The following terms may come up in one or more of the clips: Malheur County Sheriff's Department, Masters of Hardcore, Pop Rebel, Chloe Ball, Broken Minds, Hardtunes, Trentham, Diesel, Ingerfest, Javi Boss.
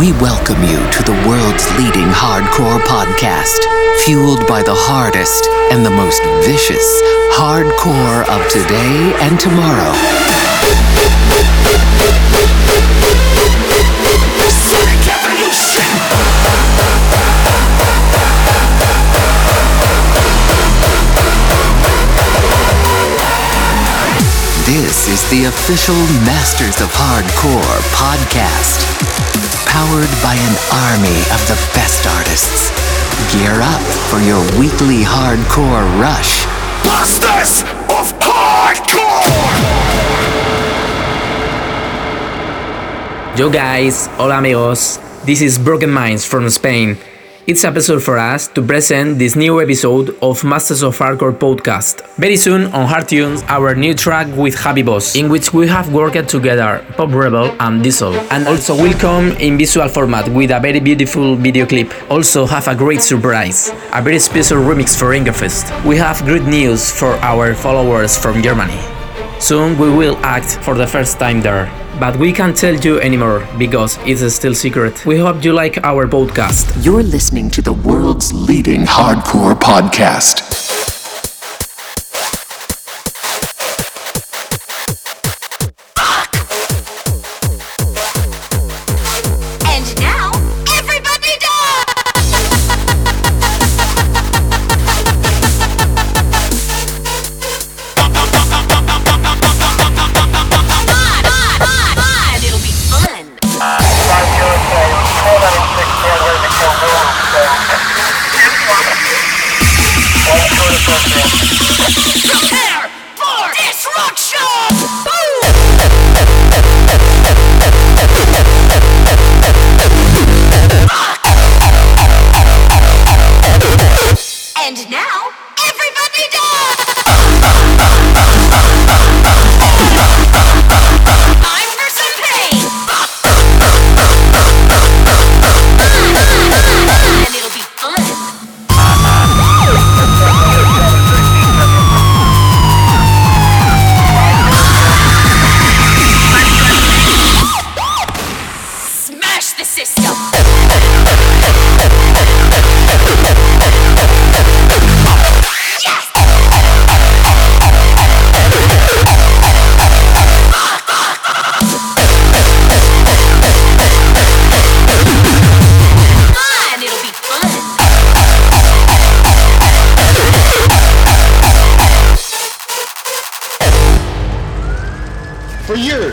We welcome you to the world's leading hardcore podcast, fueled by the hardest and the most vicious hardcore of today and tomorrow. Sonic Evolution! This is the official Masters of Hardcore podcast. Powered by an army of the best artists. Gear up for your weekly hardcore rush. Masters of Hardcore! Yo guys, hola amigos. This is Broken Minds from Spain. It's a pleasure for us to present this new episode of Masters of Hardcore podcast. Very soon on Hardtunes, our new track with Javi Boss, in which we have worked together, Pop Rebel and Diesel. And also will come in visual format with a very beautiful video clip. Also have a great surprise, a very special remix for Ingerfest. We have great news for our followers from Germany. Soon we will act for the first time there. But we can't tell you anymore, because it's a still secret. We hope you like our podcast. You're listening to the world's leading hardcore podcast.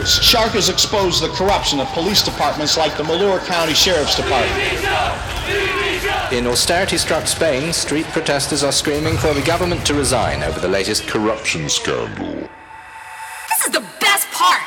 Shark has exposed the corruption of police departments like the Malheur County Sheriff's Department. In austerity-struck Spain, street protesters are screaming for the government to resign over the latest corruption scandal. This is the best part!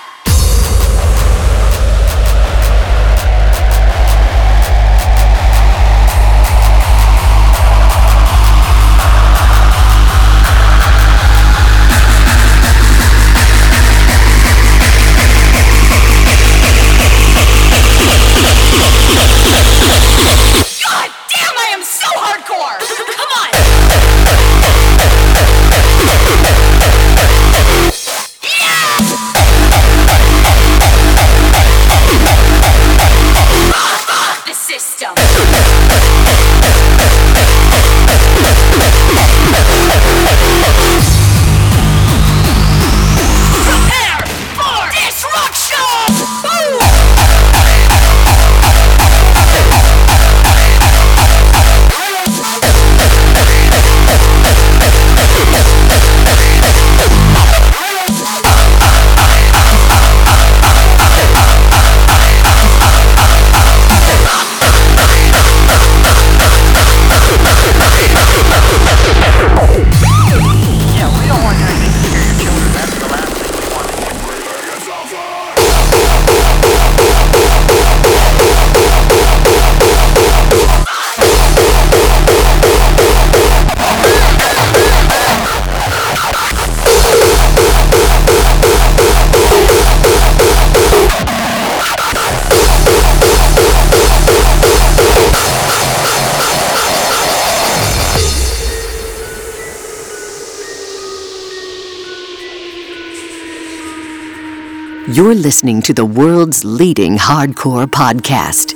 You're listening to the world's leading hardcore podcast.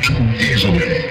quite easily.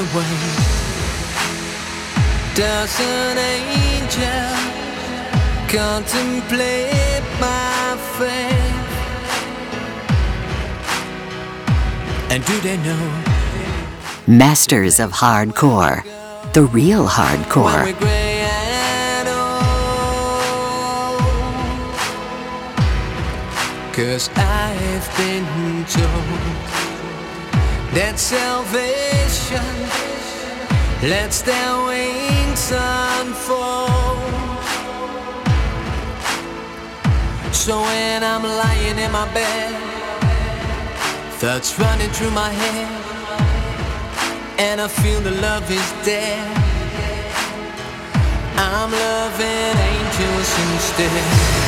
away. Does an angel contemplate my faith? And do they know? Masters of Hardcore, the real hardcore. Cause I've been told that salvation lets their wings unfold. So when I'm lying in my bed, thoughts running through my head, and I feel the love is dead, I'm loving angels instead.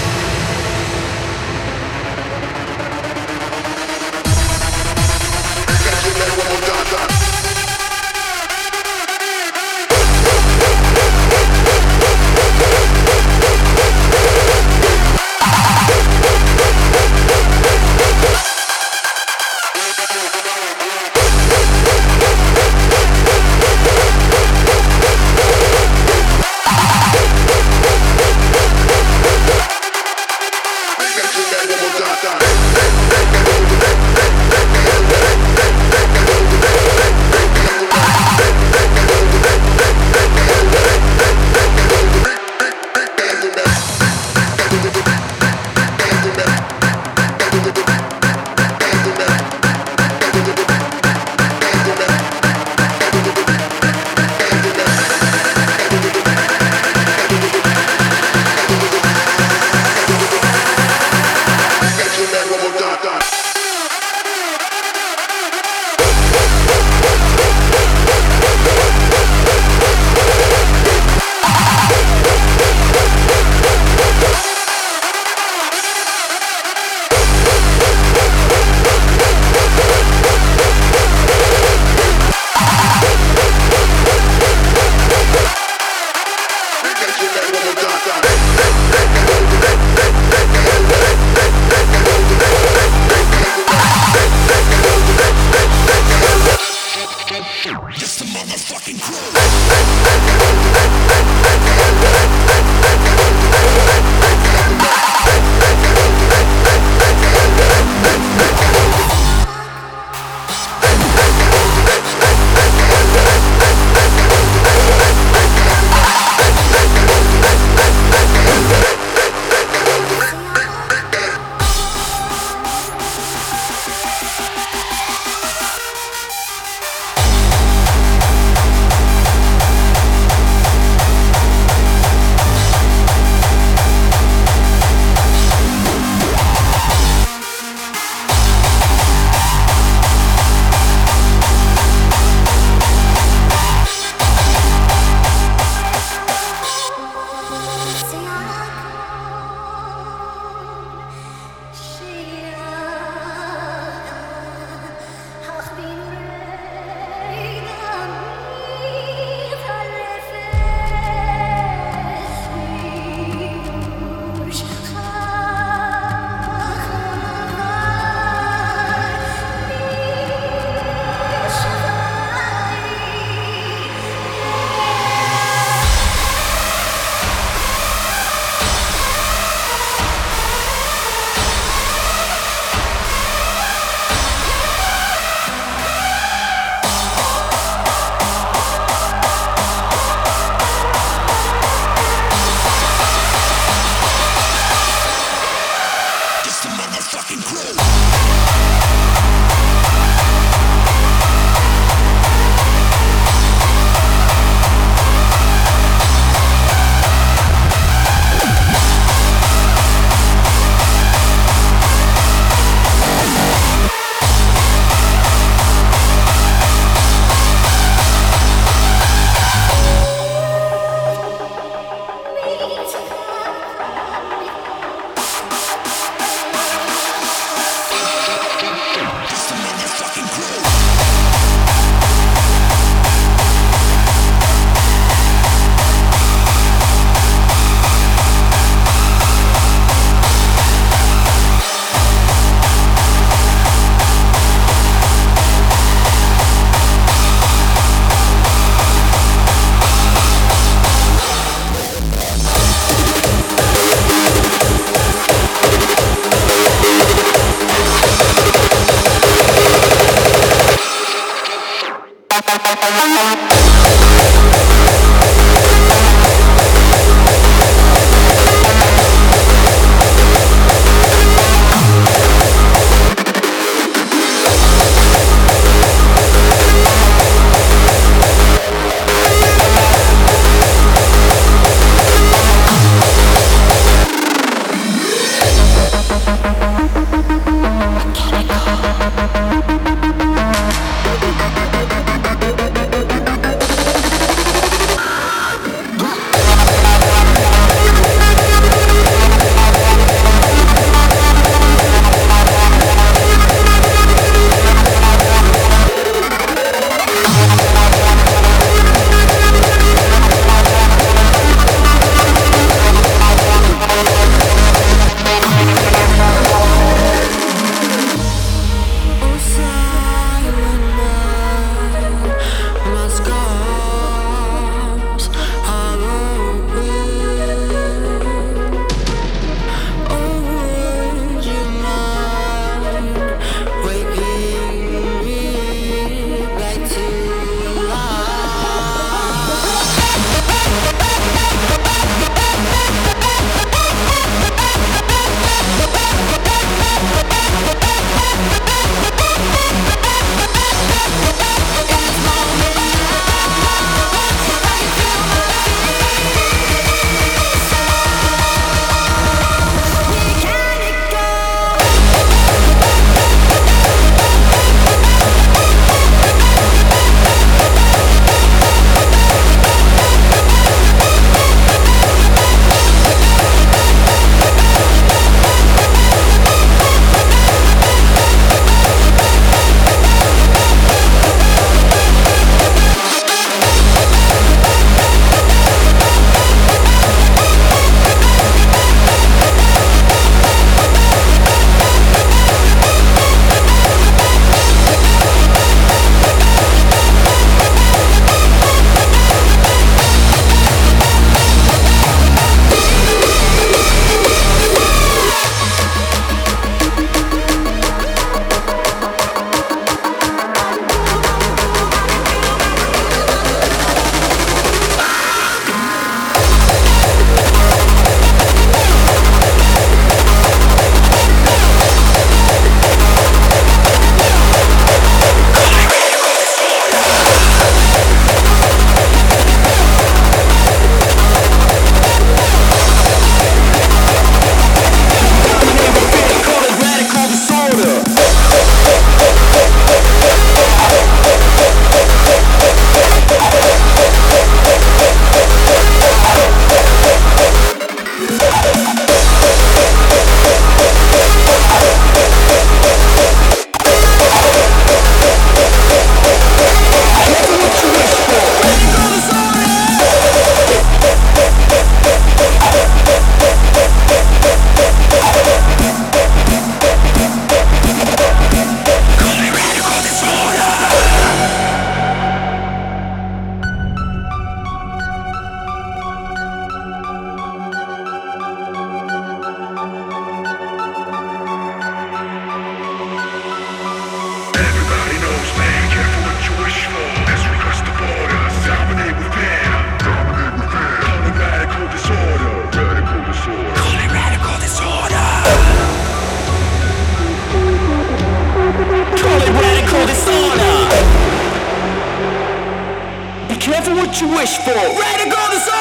what you wish for. Ready to go disorder.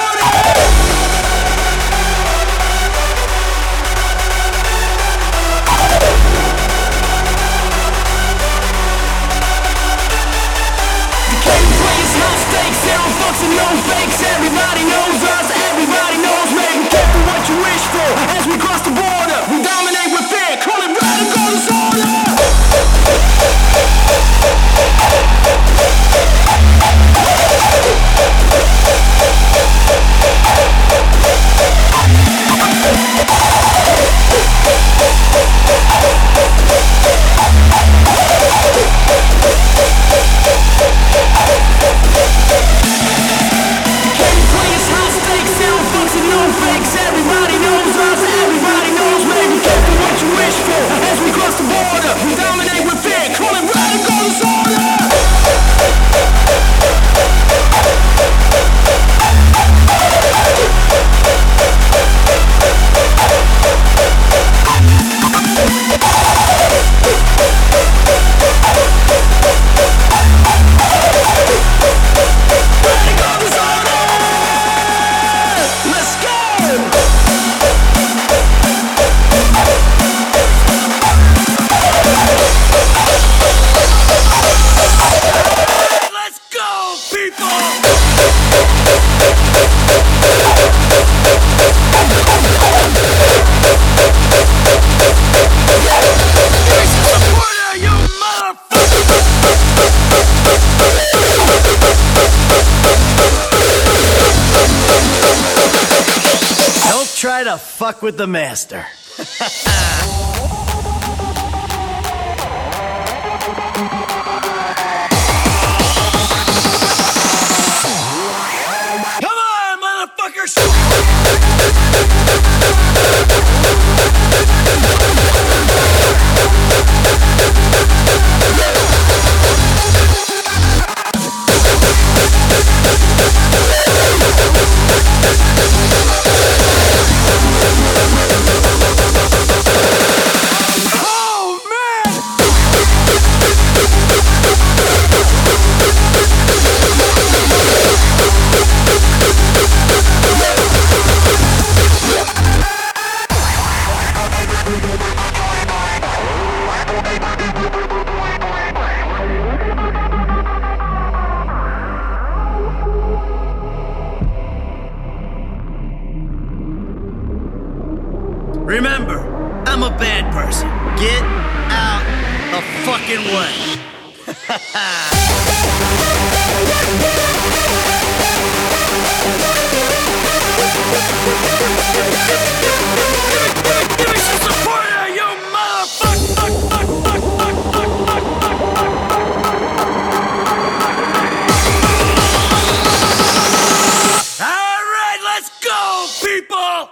No fakes, everybody knows us, everybody knows we can get to what you wish for. As we cross the border, we dominate with fear, call it radical disorder. No fakes, everybody knows us, everybody knows where we get to what you wish for. As we cross the border, we dominate with fear, call it radical disorder. Try to fuck with the master. Come on, motherfuckers! Remember, I'm a bad person. Get out the fucking way. Give me some support out, you motherfucker! All right, let's go, people!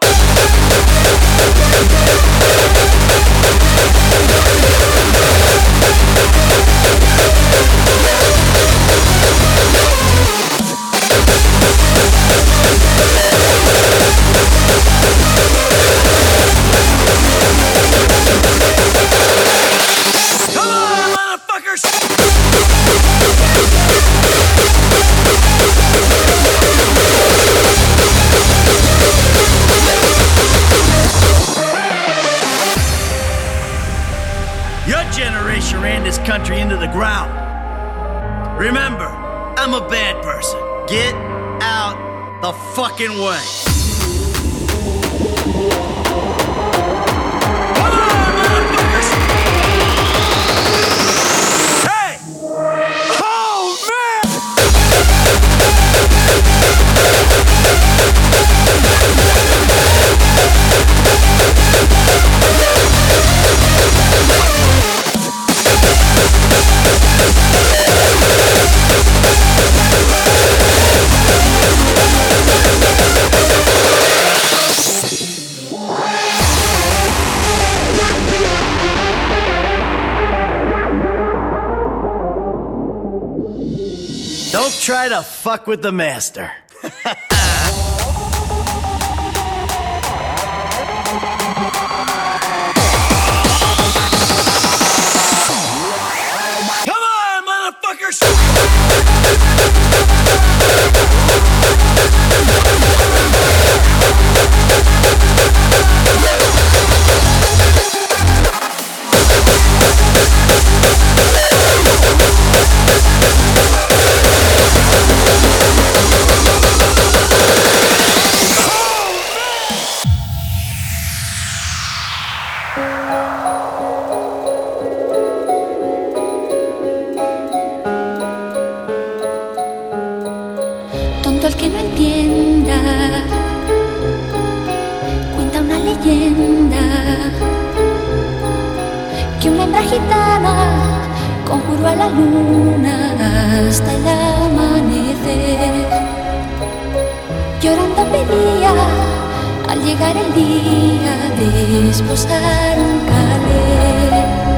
Ran this country into the ground. Remember, I'm a bad person. Get out the fucking way. Come on, motherfuckers! Hey! Oh, man! Don't try to fuck with the master. Come on, motherfuckers! gitana, conjuro a la luna hasta el amanecer. Llorando pedía, al llegar el día, desposar un caler.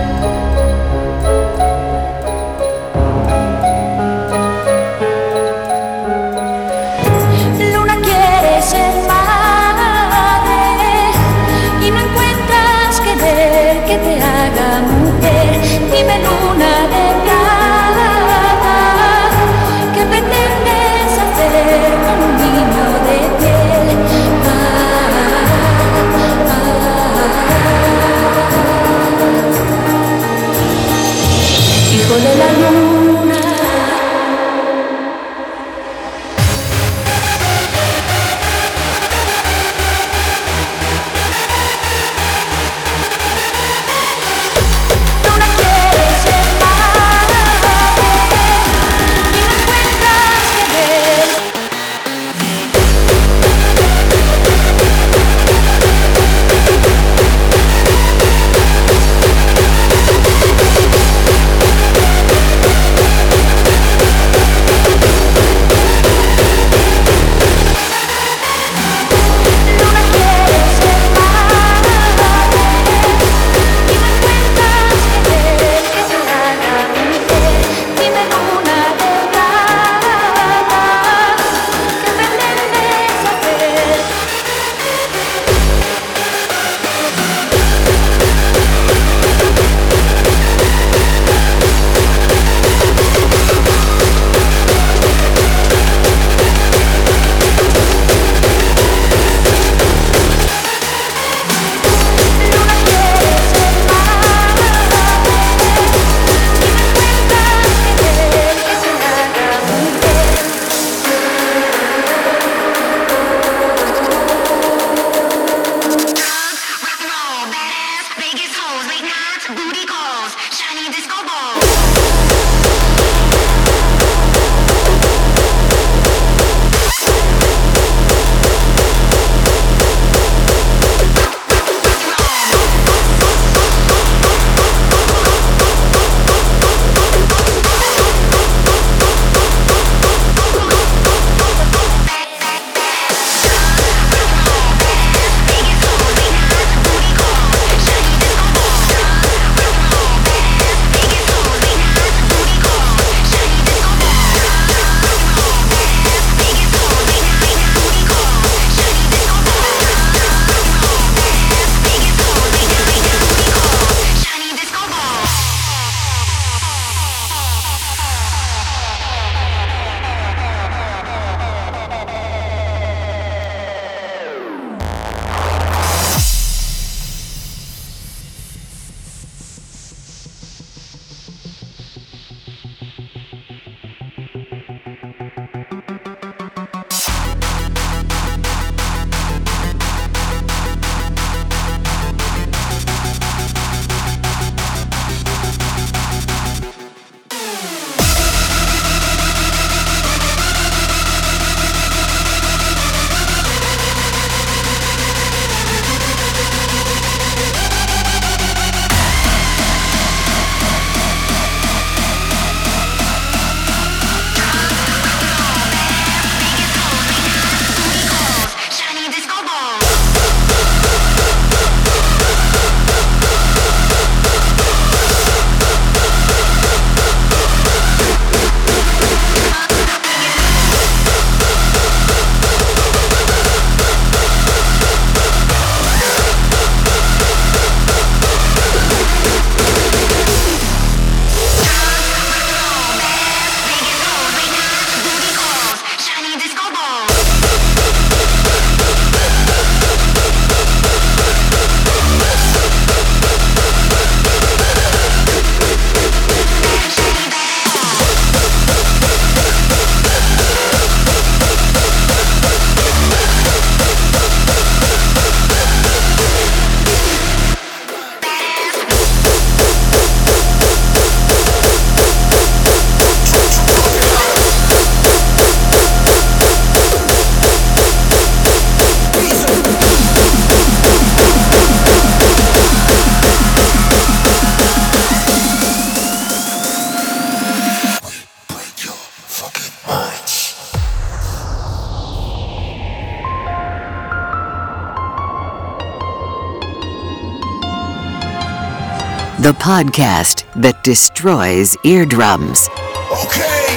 The podcast that destroys eardrums. Okay.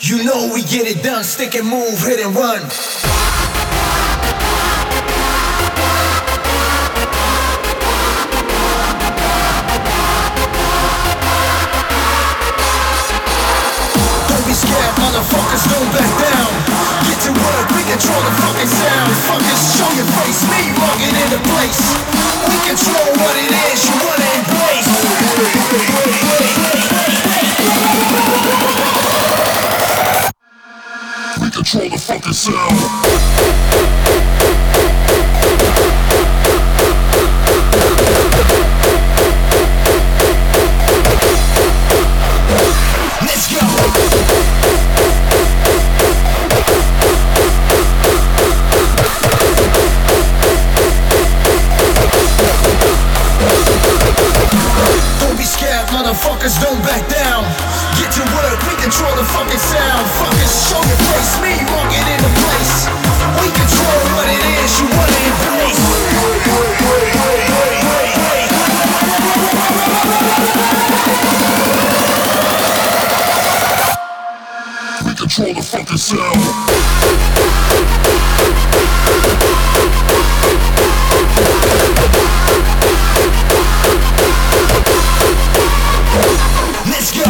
You know we get it done, stick and move, hit and run. Don't be scared, motherfuckers, don't back down. Get to work, we control the fucking sound. Fuckers, show your face, me walking into place. We control what it is you wanna embrace. Control the fucking sound. Let's go. Motherfuckers, don't back down. Get to work, we control the fucking sound. Fuckers, show your face, me walking in the place. We control what it is you wanna embrace. We control the fucking sound. Let's go!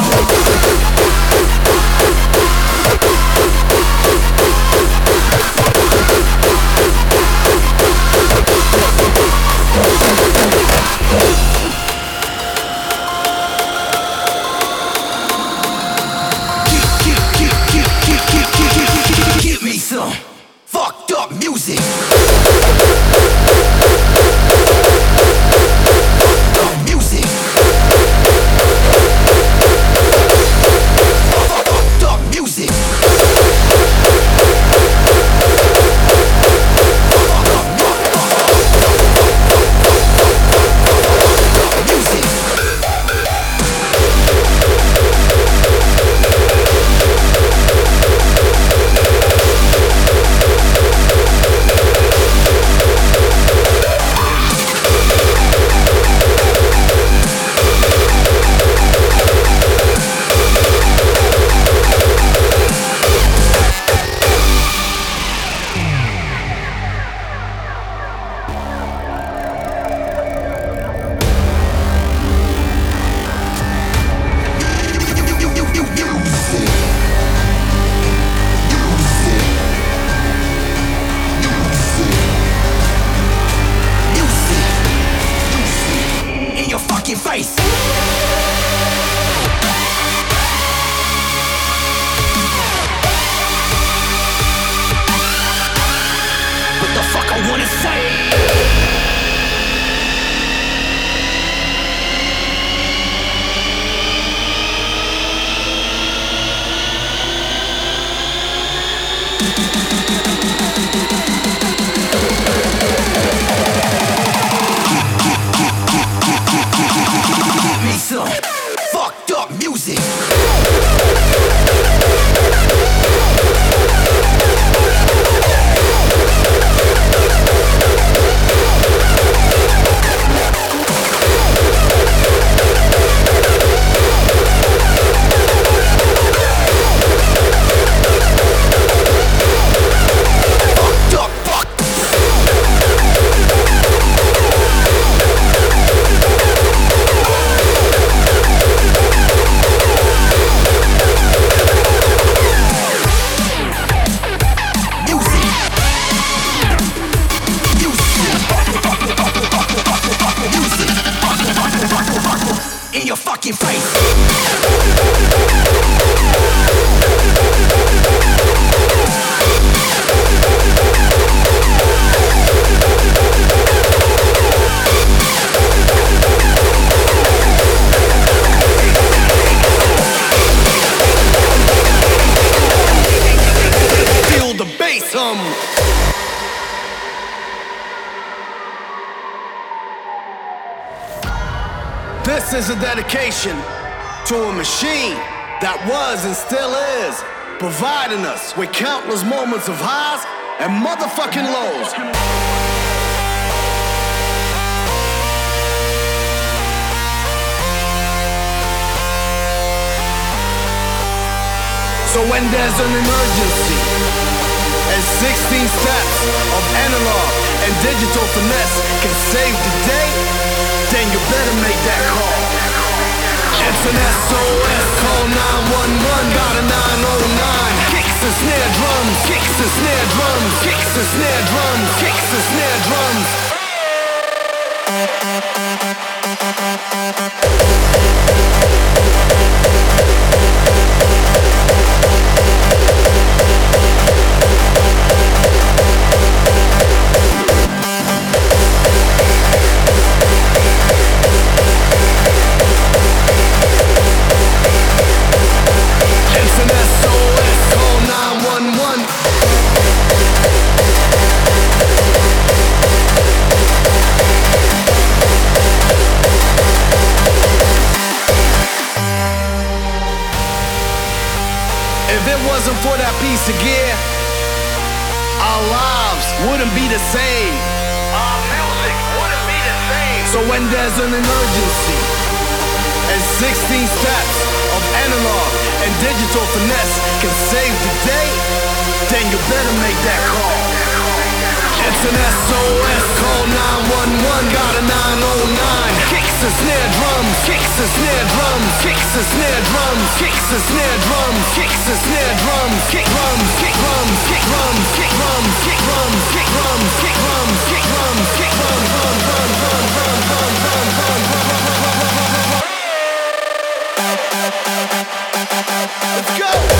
Give me some fucked up music. This is a dedication to a machine that was and still is providing us with countless moments of highs and motherfucking lows. So when there's an emergency and 16 steps of analog and digital finesse can save the day, then you better make that call. It's an SOS, call 911, got a 909. Kicks and snare drums, kicks and snare drums, kicks and snare drums, kicks and snare drums. For that piece of gear, our lives wouldn't be the same. Our music wouldn't be the same. So when there's an emergency and 16 steps of analog and digital finesse can save the day, then you better make that call. It's an SOS, call 911, got a 909. Kicks and snare drums, kicks and snare drums, kicks and snare drums, kicks and snare drums, kicks and snare drums, kick drums, kick drums, kick drums, kick drums, kick drums, kick drums, kick drums, kick drums, kick drums, drum, drum, drum, drum, drum, drum, drum, drum. Let's go! No.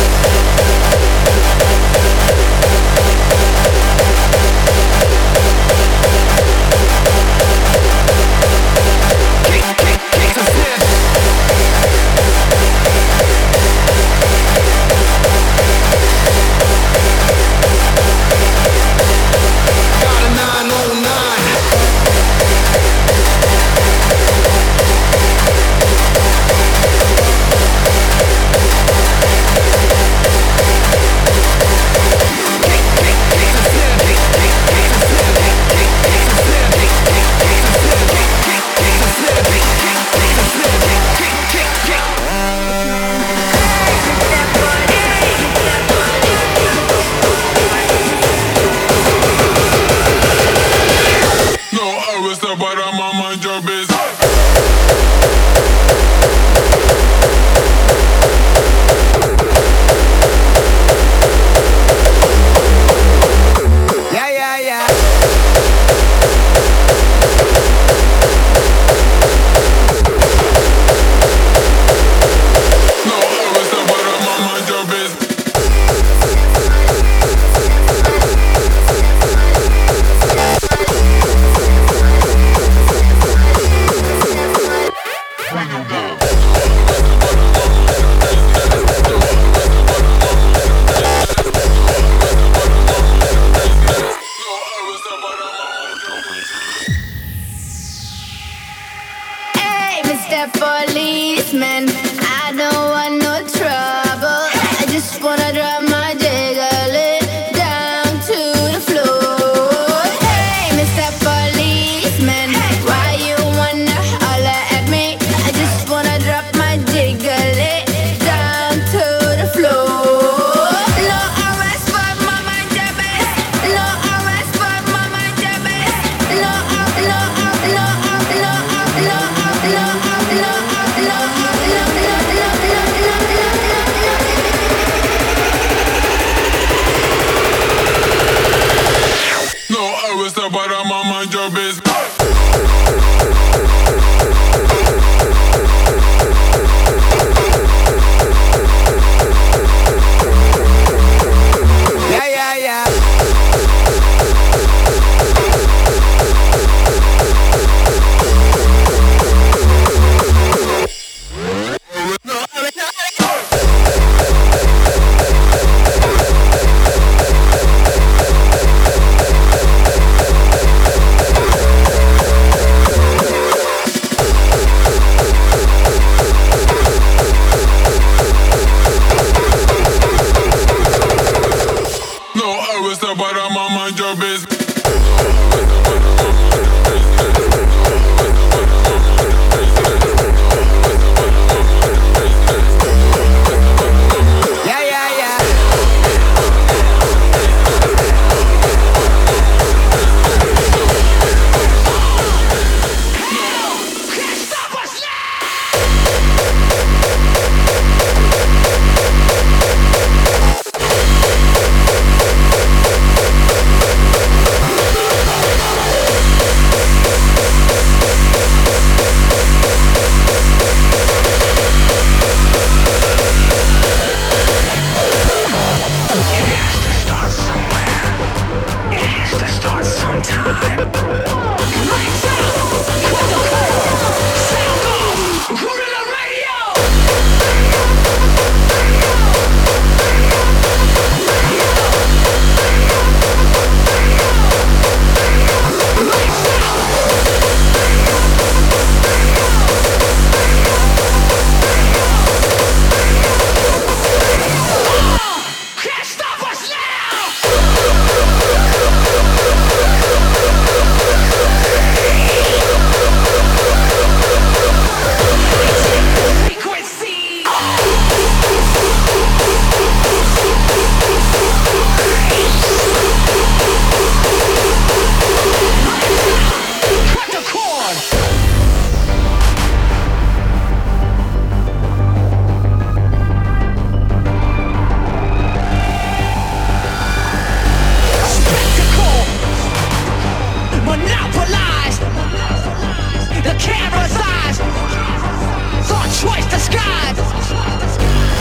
skies. Torchlight the skies.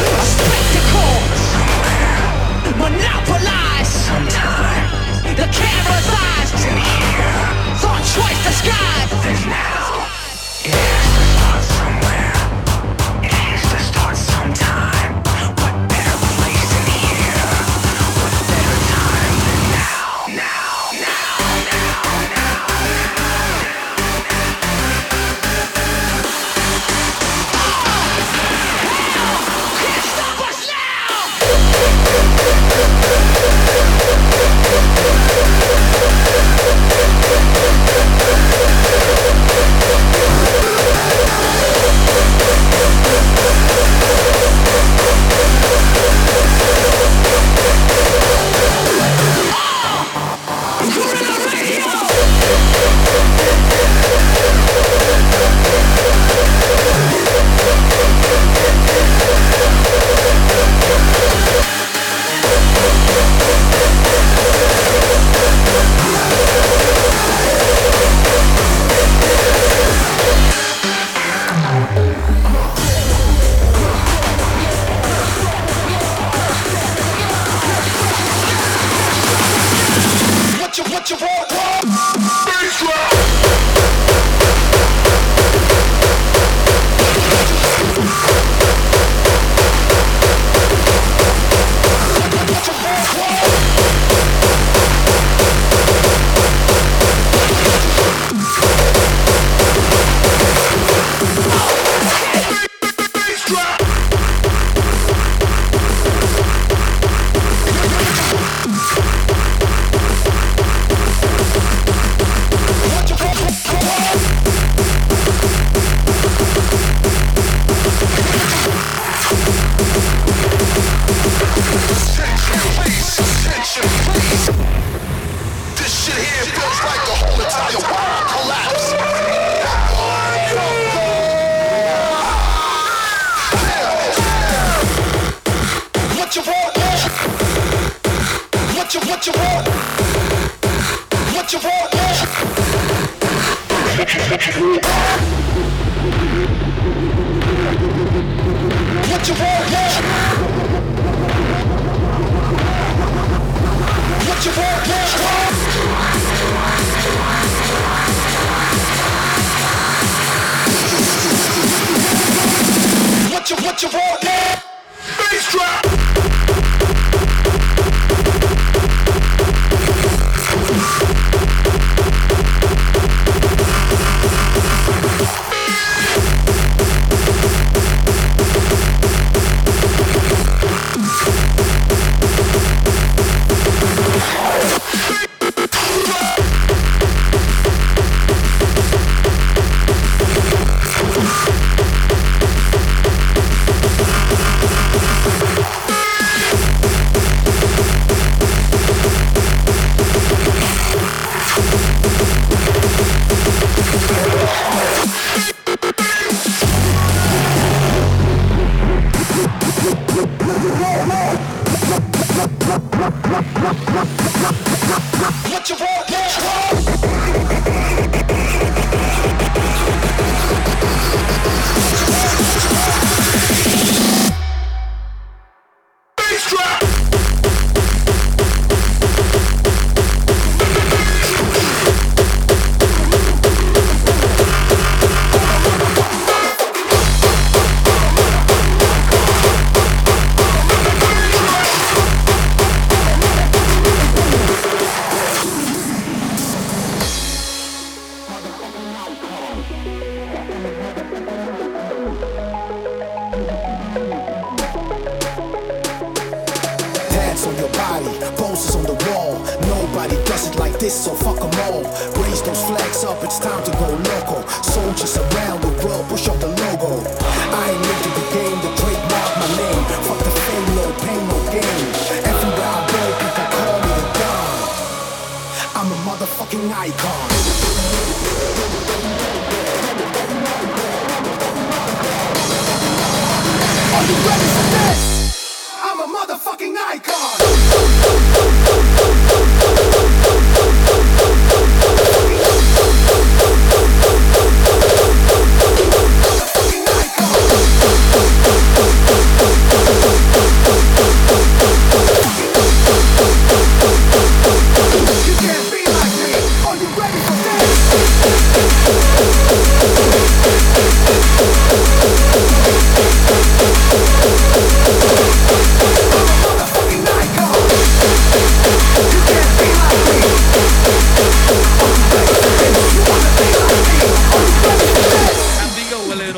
A spectacle monopolized. Sometime the camera's eyes. Torchlight the skies. There's now. It has to start somewhere. It has to start sometime. What better place than here? What better time than now?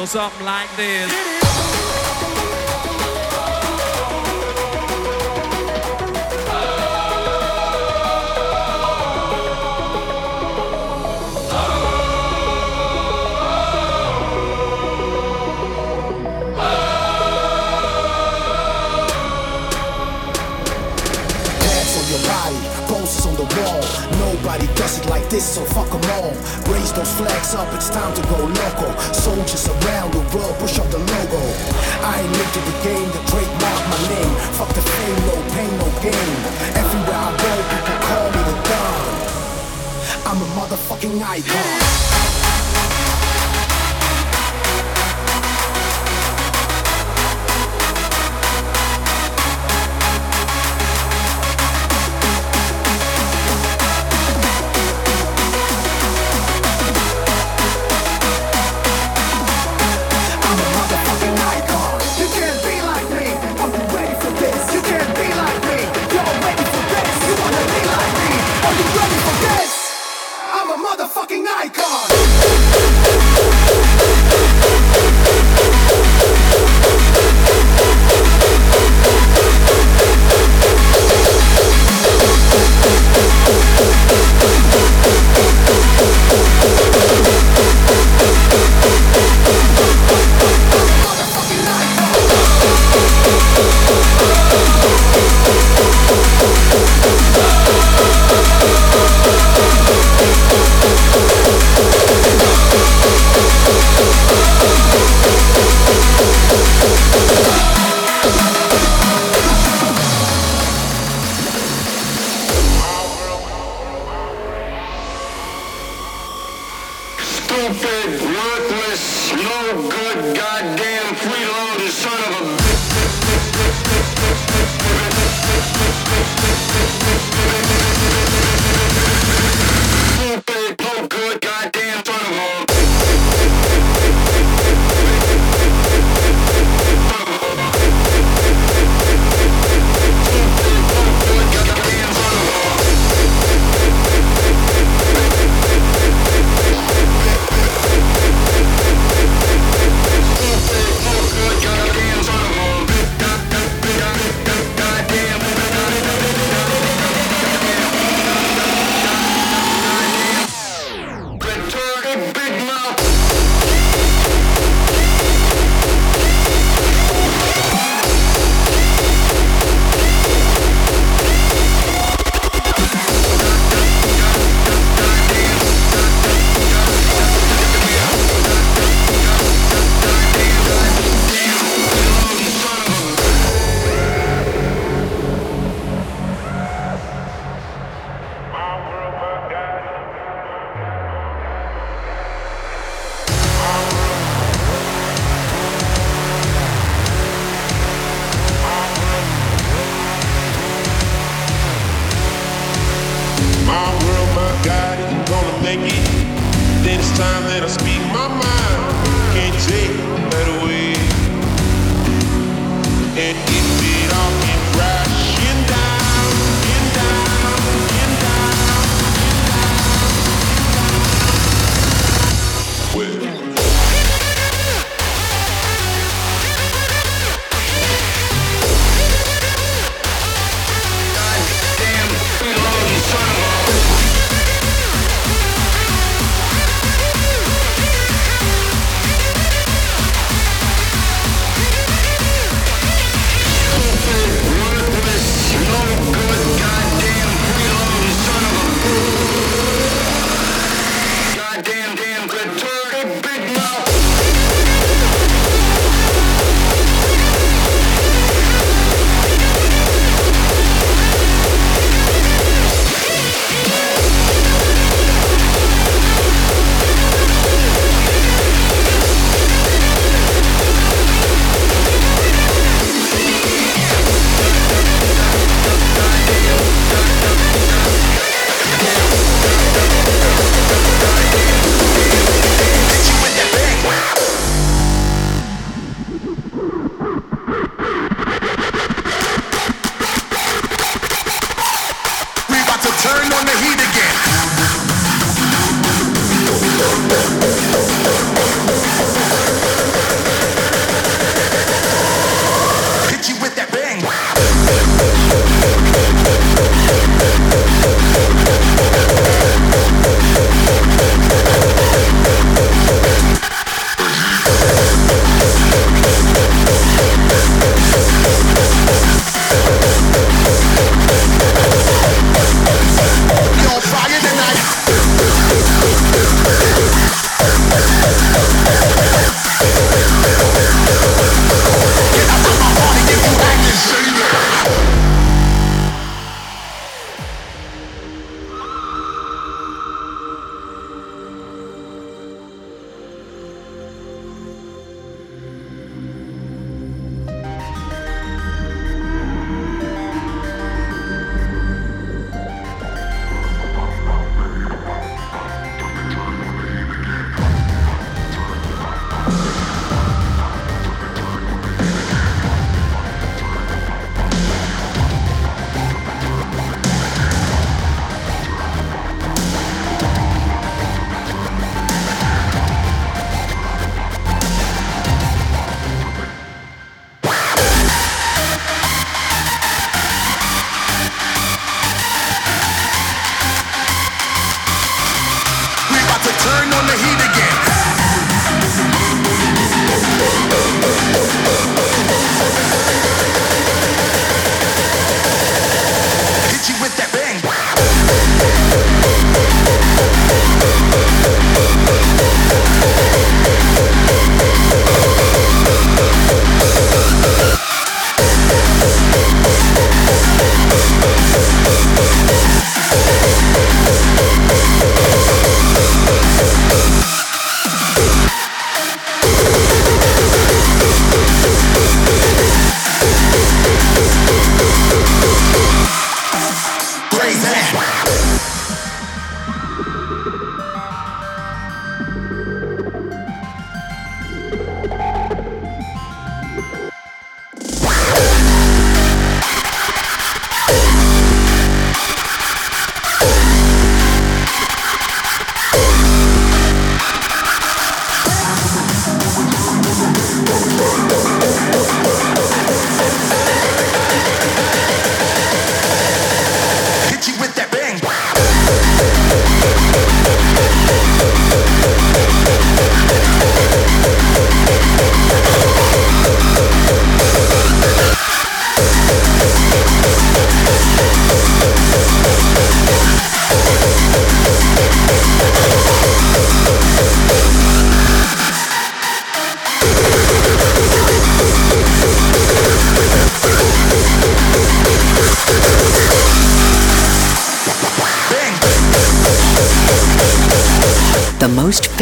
goes something like this. Nobody does it like this, so fuck them all. Raise those flags up, it's time to go loco. Soldiers around the world, push up the logo. I ain't new to the game, the trademark my name. Fuck the fame, no pain, no gain. Everywhere I go, people call me the Don. I'm a motherfucking icon.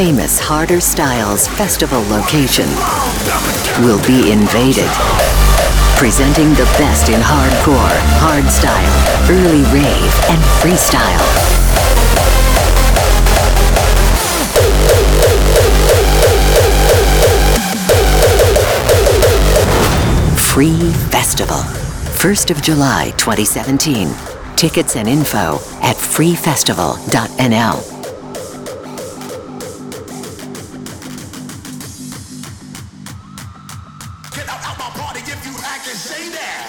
famous Harder Styles festival location will be invaded. Presenting the best in hardcore, hardstyle, early rave, and freestyle. Free Festival. 1st of July 2017. Tickets and info at freefestival.nl. Say that!